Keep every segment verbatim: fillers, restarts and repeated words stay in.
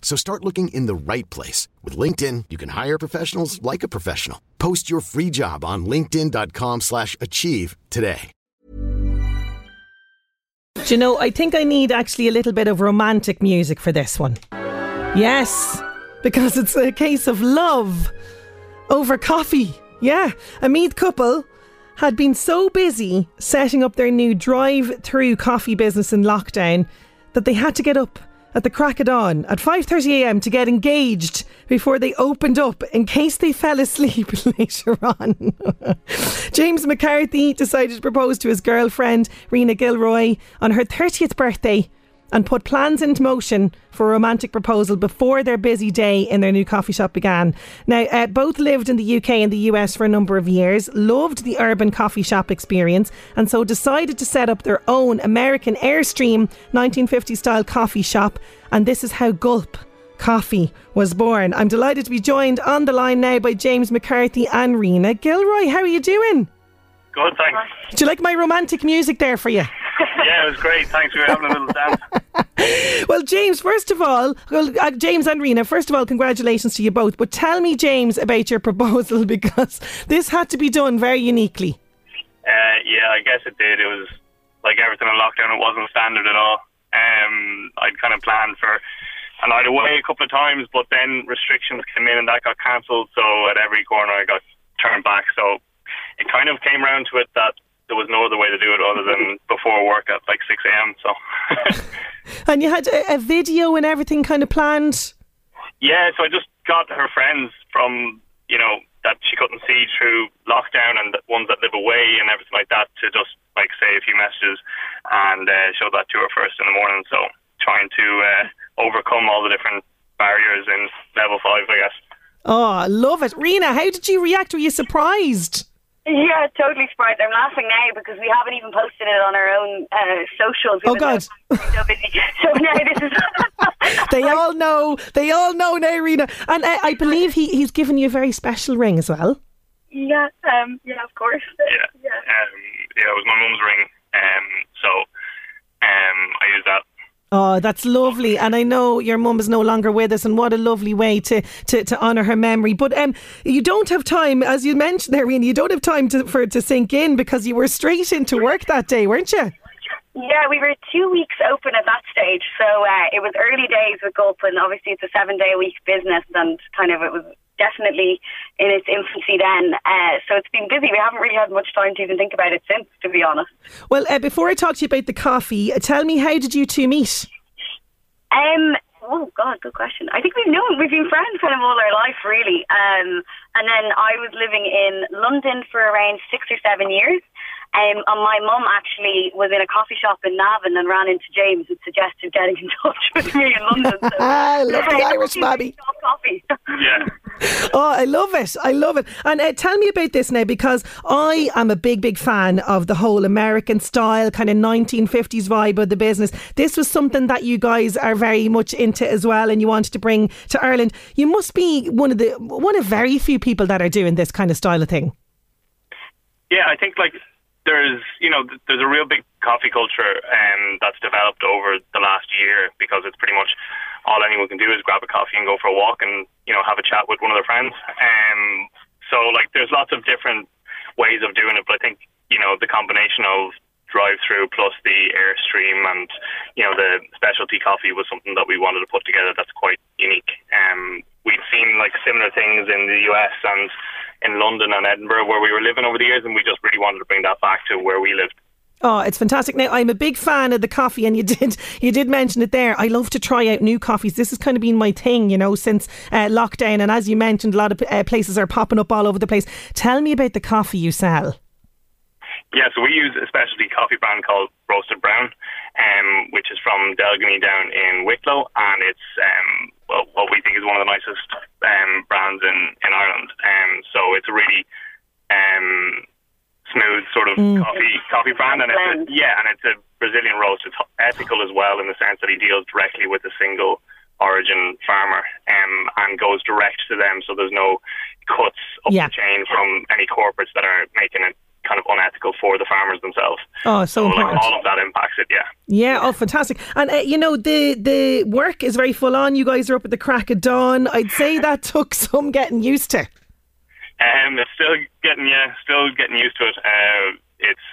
So start looking in the right place. With LinkedIn, you can hire professionals like a professional. Post your free job on linkedin.com slash achieve today. Do you know, I think I need actually a little bit of romantic music for this one. Yes, because it's a case of love over coffee. Yeah, a Meath couple had been so busy setting up their new drive-through coffee business in lockdown that they had to get up at the crack of dawn at five thirty a m to get engaged before they opened up in case they fell asleep later on. James McCarthy decided to propose to his girlfriend Rena Gilroy on her thirtieth birthday and put plans into motion for a romantic proposal before their busy day in their new coffee shop began. Now, uh, both lived in the U K and the U S for a number of years, loved the urban coffee shop experience, and so decided to set up their own American Airstream nineteen fifty style coffee shop. And this is how Gulp Coffee was born. I'm delighted to be joined on the line now by James McCarthy and Rena Gilroy. How are you doing? Good, thanks. Do you like my romantic music there for you? Yeah, it was great. Thanks for having a little dance. Well, James, first of all, well, uh, James and Rena, first of all, congratulations to you both. But tell me, James, about your proposal, because this had to be done very uniquely. Uh, yeah, I guess it did. It was like everything in lockdown. It wasn't standard at all. Um, I'd kind of planned for a night away a couple of times, but then restrictions came in and that got cancelled. So at every corner I got turned back. So it kind of came round to it that there was no other way to do it other than before work at like six a m So, and you had a, a video and everything kind of planned? Yeah, so I just got her friends from, you know, that she couldn't see through lockdown and the ones that live away and everything like that to just like say a few messages and uh, show that to her first in the morning. So trying to uh, overcome all the different barriers in level five, I guess. Oh, I love it. Rena, how did you react? Were you surprised? Yeah, totally smart. I'm laughing now because we haven't even posted it on our own uh, socials. Oh God! So busy. So now this is. They all know. They all know now, Rena. And uh, I believe he, he's given you a very special ring as well. Yeah. Um, yeah. Of course. Yeah. Yeah. Um, yeah. It was my mum's ring. Um. So. Um. I use that. Oh, that's lovely. And I know your mum is no longer with us, and what a lovely way to, to, to honour her memory. But um, you don't have time, as you mentioned there, Rena, you don't have time to, for it to sink in because you were straight into work that day, weren't you? Yeah, we were two weeks open at that stage. So uh, it was early days with Gulp, and obviously it's a seven-day-a-week business, and kind of it was definitely in its infancy then. Uh, so it's been busy. We haven't really had much time to even think about it since, to be honest. Well, uh, before I talk to you about the coffee, tell me, how did you two meet? Um. Oh, God, good question. I think we've known, we've been friends kind of all our life, really. Um, and then I was living in London for around six or seven years. Um, and my mum actually was in a coffee shop in Navan and ran into James and suggested getting in touch with me in London. So, I love the Irish mabby. Yeah. Oh, I love it. I love it. And uh, tell me about this now, because I am a big, big fan of the whole American style, kind of nineteen fifties vibe of the business. This was something that you guys are very much into as well and you wanted to bring to Ireland. You must be one of the one of very few people that are doing this kind of style of thing. Yeah, I think like there's, you know, there's a real big coffee culture um, that's developed over the last year because it's pretty much all anyone can do is grab a coffee and go for a walk and, you know, have a chat with one of their friends. Um, so, like, there's lots of different ways of doing it, but I think, you know, the combination of drive-through plus the Airstream and, you know, the specialty coffee was something that we wanted to put together that's quite unique. Um, we've seen, like, similar things in the U S and in London and Edinburgh where we were living over the years, and we just really wanted to bring that back to where we lived. Oh, it's fantastic. Now, I'm a big fan of the coffee, and you did you did mention it there. I love to try out new coffees. This has kind of been my thing, you know, since uh, lockdown. And as you mentioned, a lot of uh, places are popping up all over the place. Tell me about the coffee you sell. Yeah, so we use a specialty coffee brand called Roasted Brown, um, which is from Delgany down in Wicklow. And it's um, well, what we think is one of the nicest um, brands in, in Ireland. Um, so it's a really... Um, smooth sort of mm. coffee coffee brand, and it's a, yeah, and it's a Brazilian roast. It's ethical as well in the sense that he deals directly with a single origin farmer, um, and goes direct to them. So there's no cuts up yeah. the chain from any corporates that are making it kind of unethical for the farmers themselves. Oh, so, so important. Like, all of that impacts it, yeah. Yeah, oh, fantastic. And, uh, you know, the, the work is very full on. You guys are up at the crack of dawn. I'd say that took some getting used to. Um, it's still getting, yeah, still getting used to it. Uh, it's,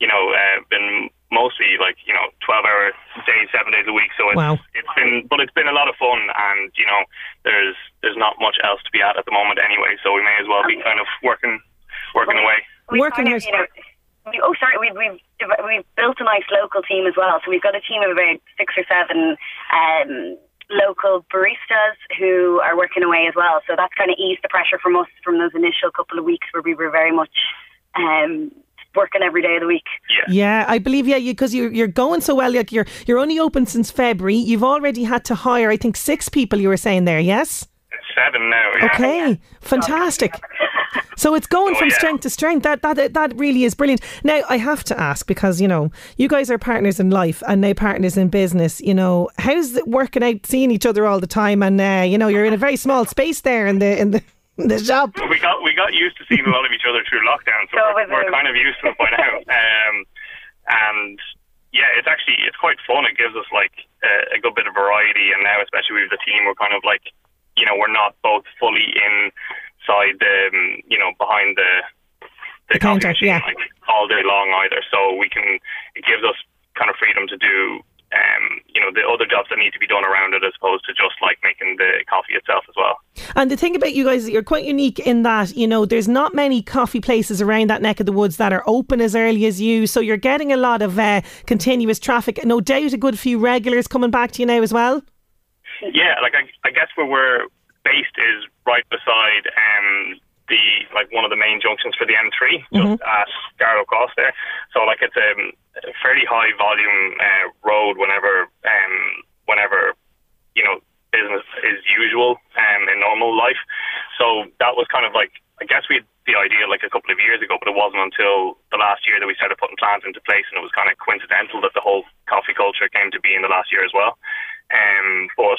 you know, uh, been mostly like, you know, twelve hour days, seven days a week. So it's, wow. it's been, but it's been a lot of fun, and, you know, there's, there's not much else to be at at the moment anyway. So we may as well be kind of working, working well, away. We working kind of, you know, we, oh, sorry. We've, we've, we've built a nice local team as well. So we've got a team of about six or seven, um, local baristas who are working away as well, so that's kind of eased the pressure from us from those initial couple of weeks where we were very much um, working every day of the week. Yeah, yeah, I believe yeah, because you, you're you're going so well. Like you're you're only open since February. You've already had to hire, I think, six people. You were saying there, yes, seven now. Yeah. Okay, fantastic. So it's going oh, from yeah. strength to strength. That that that really is brilliant. Now, I have to ask, because, you know, you guys are partners in life and now partners in business, you know, how's it working out, seeing each other all the time? And, uh, you know, you're in a very small space there in the in the, in the shop. Well, we got we got used to seeing a lot of each other through lockdown, so oh, we're, we're kind of used to it by now. Um, and, yeah, it's actually, it's quite fun. It gives us, like, a, a good bit of variety. And now, especially with the team, we're kind of like, you know, we're not both fully in... side, um, you know, behind the the, the counter, machine, yeah. like all day long either. So we can, it gives us kind of freedom to do, um, you know, the other jobs that need to be done around it, as opposed to just like making the coffee itself as well. And the thing about you guys is that you're quite unique in that, you know, there's not many coffee places around that neck of the woods that are open as early as you. So you're getting a lot of uh, continuous traffic. No doubt a good few regulars coming back to you now as well. Yeah, like I, I guess where we're based is right beside um, the like one of the main junctions for the M three, just mm-hmm. at Garlow Cross there. So like it's um, a fairly high volume uh, road whenever um, whenever you know business is usual um, in normal life. So that was kind of like, I guess we had the idea like a couple of years ago, but it wasn't until the last year that we started putting plans into place, and it was kind of coincidental that the whole coffee culture came to be in the last year as well. Um, but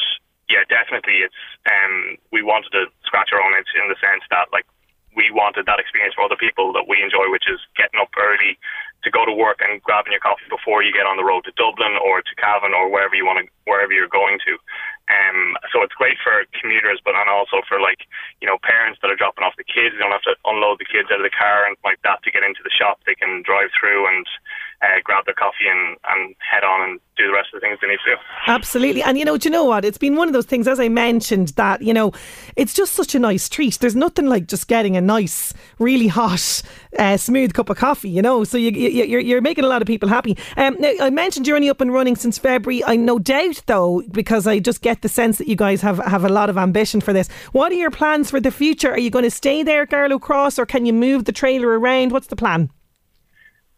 yeah, definitely. It's um, we wanted to scratch our own itch in the sense that, like, we wanted that experience for other people that we enjoy, which is getting up early to go to work and grabbing your coffee before you get on the road to Dublin or to Cavan or wherever you want to, wherever you're going to. Um, so it's great for commuters, but and also for like you know parents that are dropping off the kids. They don't have to unload the kids out of the car and like that to get into the shop. They can drive through and Uh, grab their coffee and, and head on and do the rest of the things they need to do. Absolutely. And you know, do you know what? It's been one of those things, as I mentioned, that, you know, it's just such a nice treat. There's nothing like just getting a nice, really hot, uh, smooth cup of coffee, you know. So you, you, you're, you're making a lot of people happy. Um, now, I mentioned you're only up and running since February. I no doubt, though, because I just get the sense that you guys have, have a lot of ambition for this. What are your plans for the future? Are you going to stay there at Garlow Cross, or can you move the trailer around? What's the plan?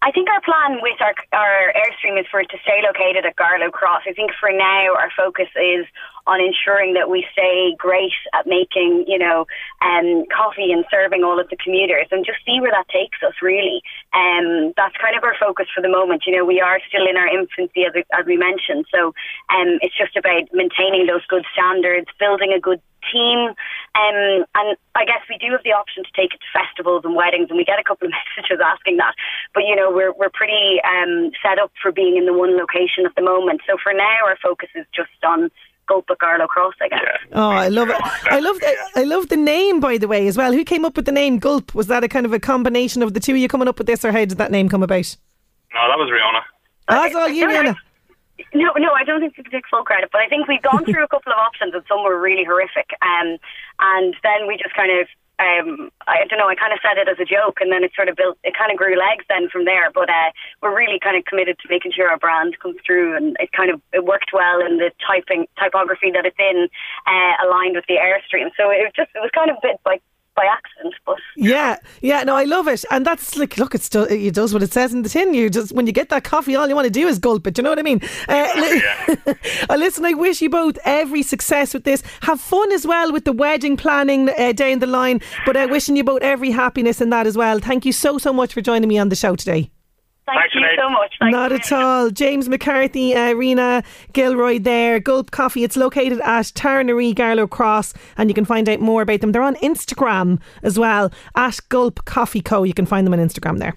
I think our plan with our, our Airstream is for it to stay located at Garlow Cross. I think for now our focus is on ensuring that we stay great at making, you know, um, coffee and serving all of the commuters, and just see where that takes us, really. Um, that's kind of our focus for the moment. You know, we are still in our infancy, as we, as we mentioned. So um, it's just about maintaining those good standards, building a good team, um, and I guess we do have the option to take it to festivals and weddings, and we get a couple of messages asking that, but you know we're we're pretty um, set up for being in the one location at the moment. So for now our focus is just on Gulp at Garlow Cross, I guess. Yeah. Oh, I love it. I love I, I love the name, by the way, as well. Who came up with the name Gulp? Was that a kind of a combination of the two of you coming up with this, or how did that name come about? No, that was Rihanna. Oh, that's all you, Rihanna. No, no, I don't think we can take full credit, but I think we've gone through a couple of options, and some were really horrific. Um, and then we just kind of um, I don't know, I kind of said it as a joke, and then it sort of built, it kind of grew legs then from there. But uh, we're really kind of committed to making sure our brand comes through, and it kind of, it worked well in the typing, typography that it's in, uh, aligned with the Airstream. So it was just, it was kind of a bit like, by accident, but yeah, yeah, no, I love it, and that's like, look, it's do, it does what it says in the tin. You just, when you get that coffee, all you want to do is gulp it. Do you know what I mean? Uh, li- listen, I wish you both every success with this. Have fun as well with the wedding planning uh, down the line. But uh, wishing you both every happiness in that as well. Thank you so so much for joining me on the show today. Thank Thanks you tonight. so much. Thank Not you. at all. James McCarthy, uh, Rena Gilroy there. Gulp Coffee. It's located at Tarnary, Garlow Cross, and you can find out more about them. They're on Instagram as well, at Gulp Coffee Co. You can find them on Instagram there.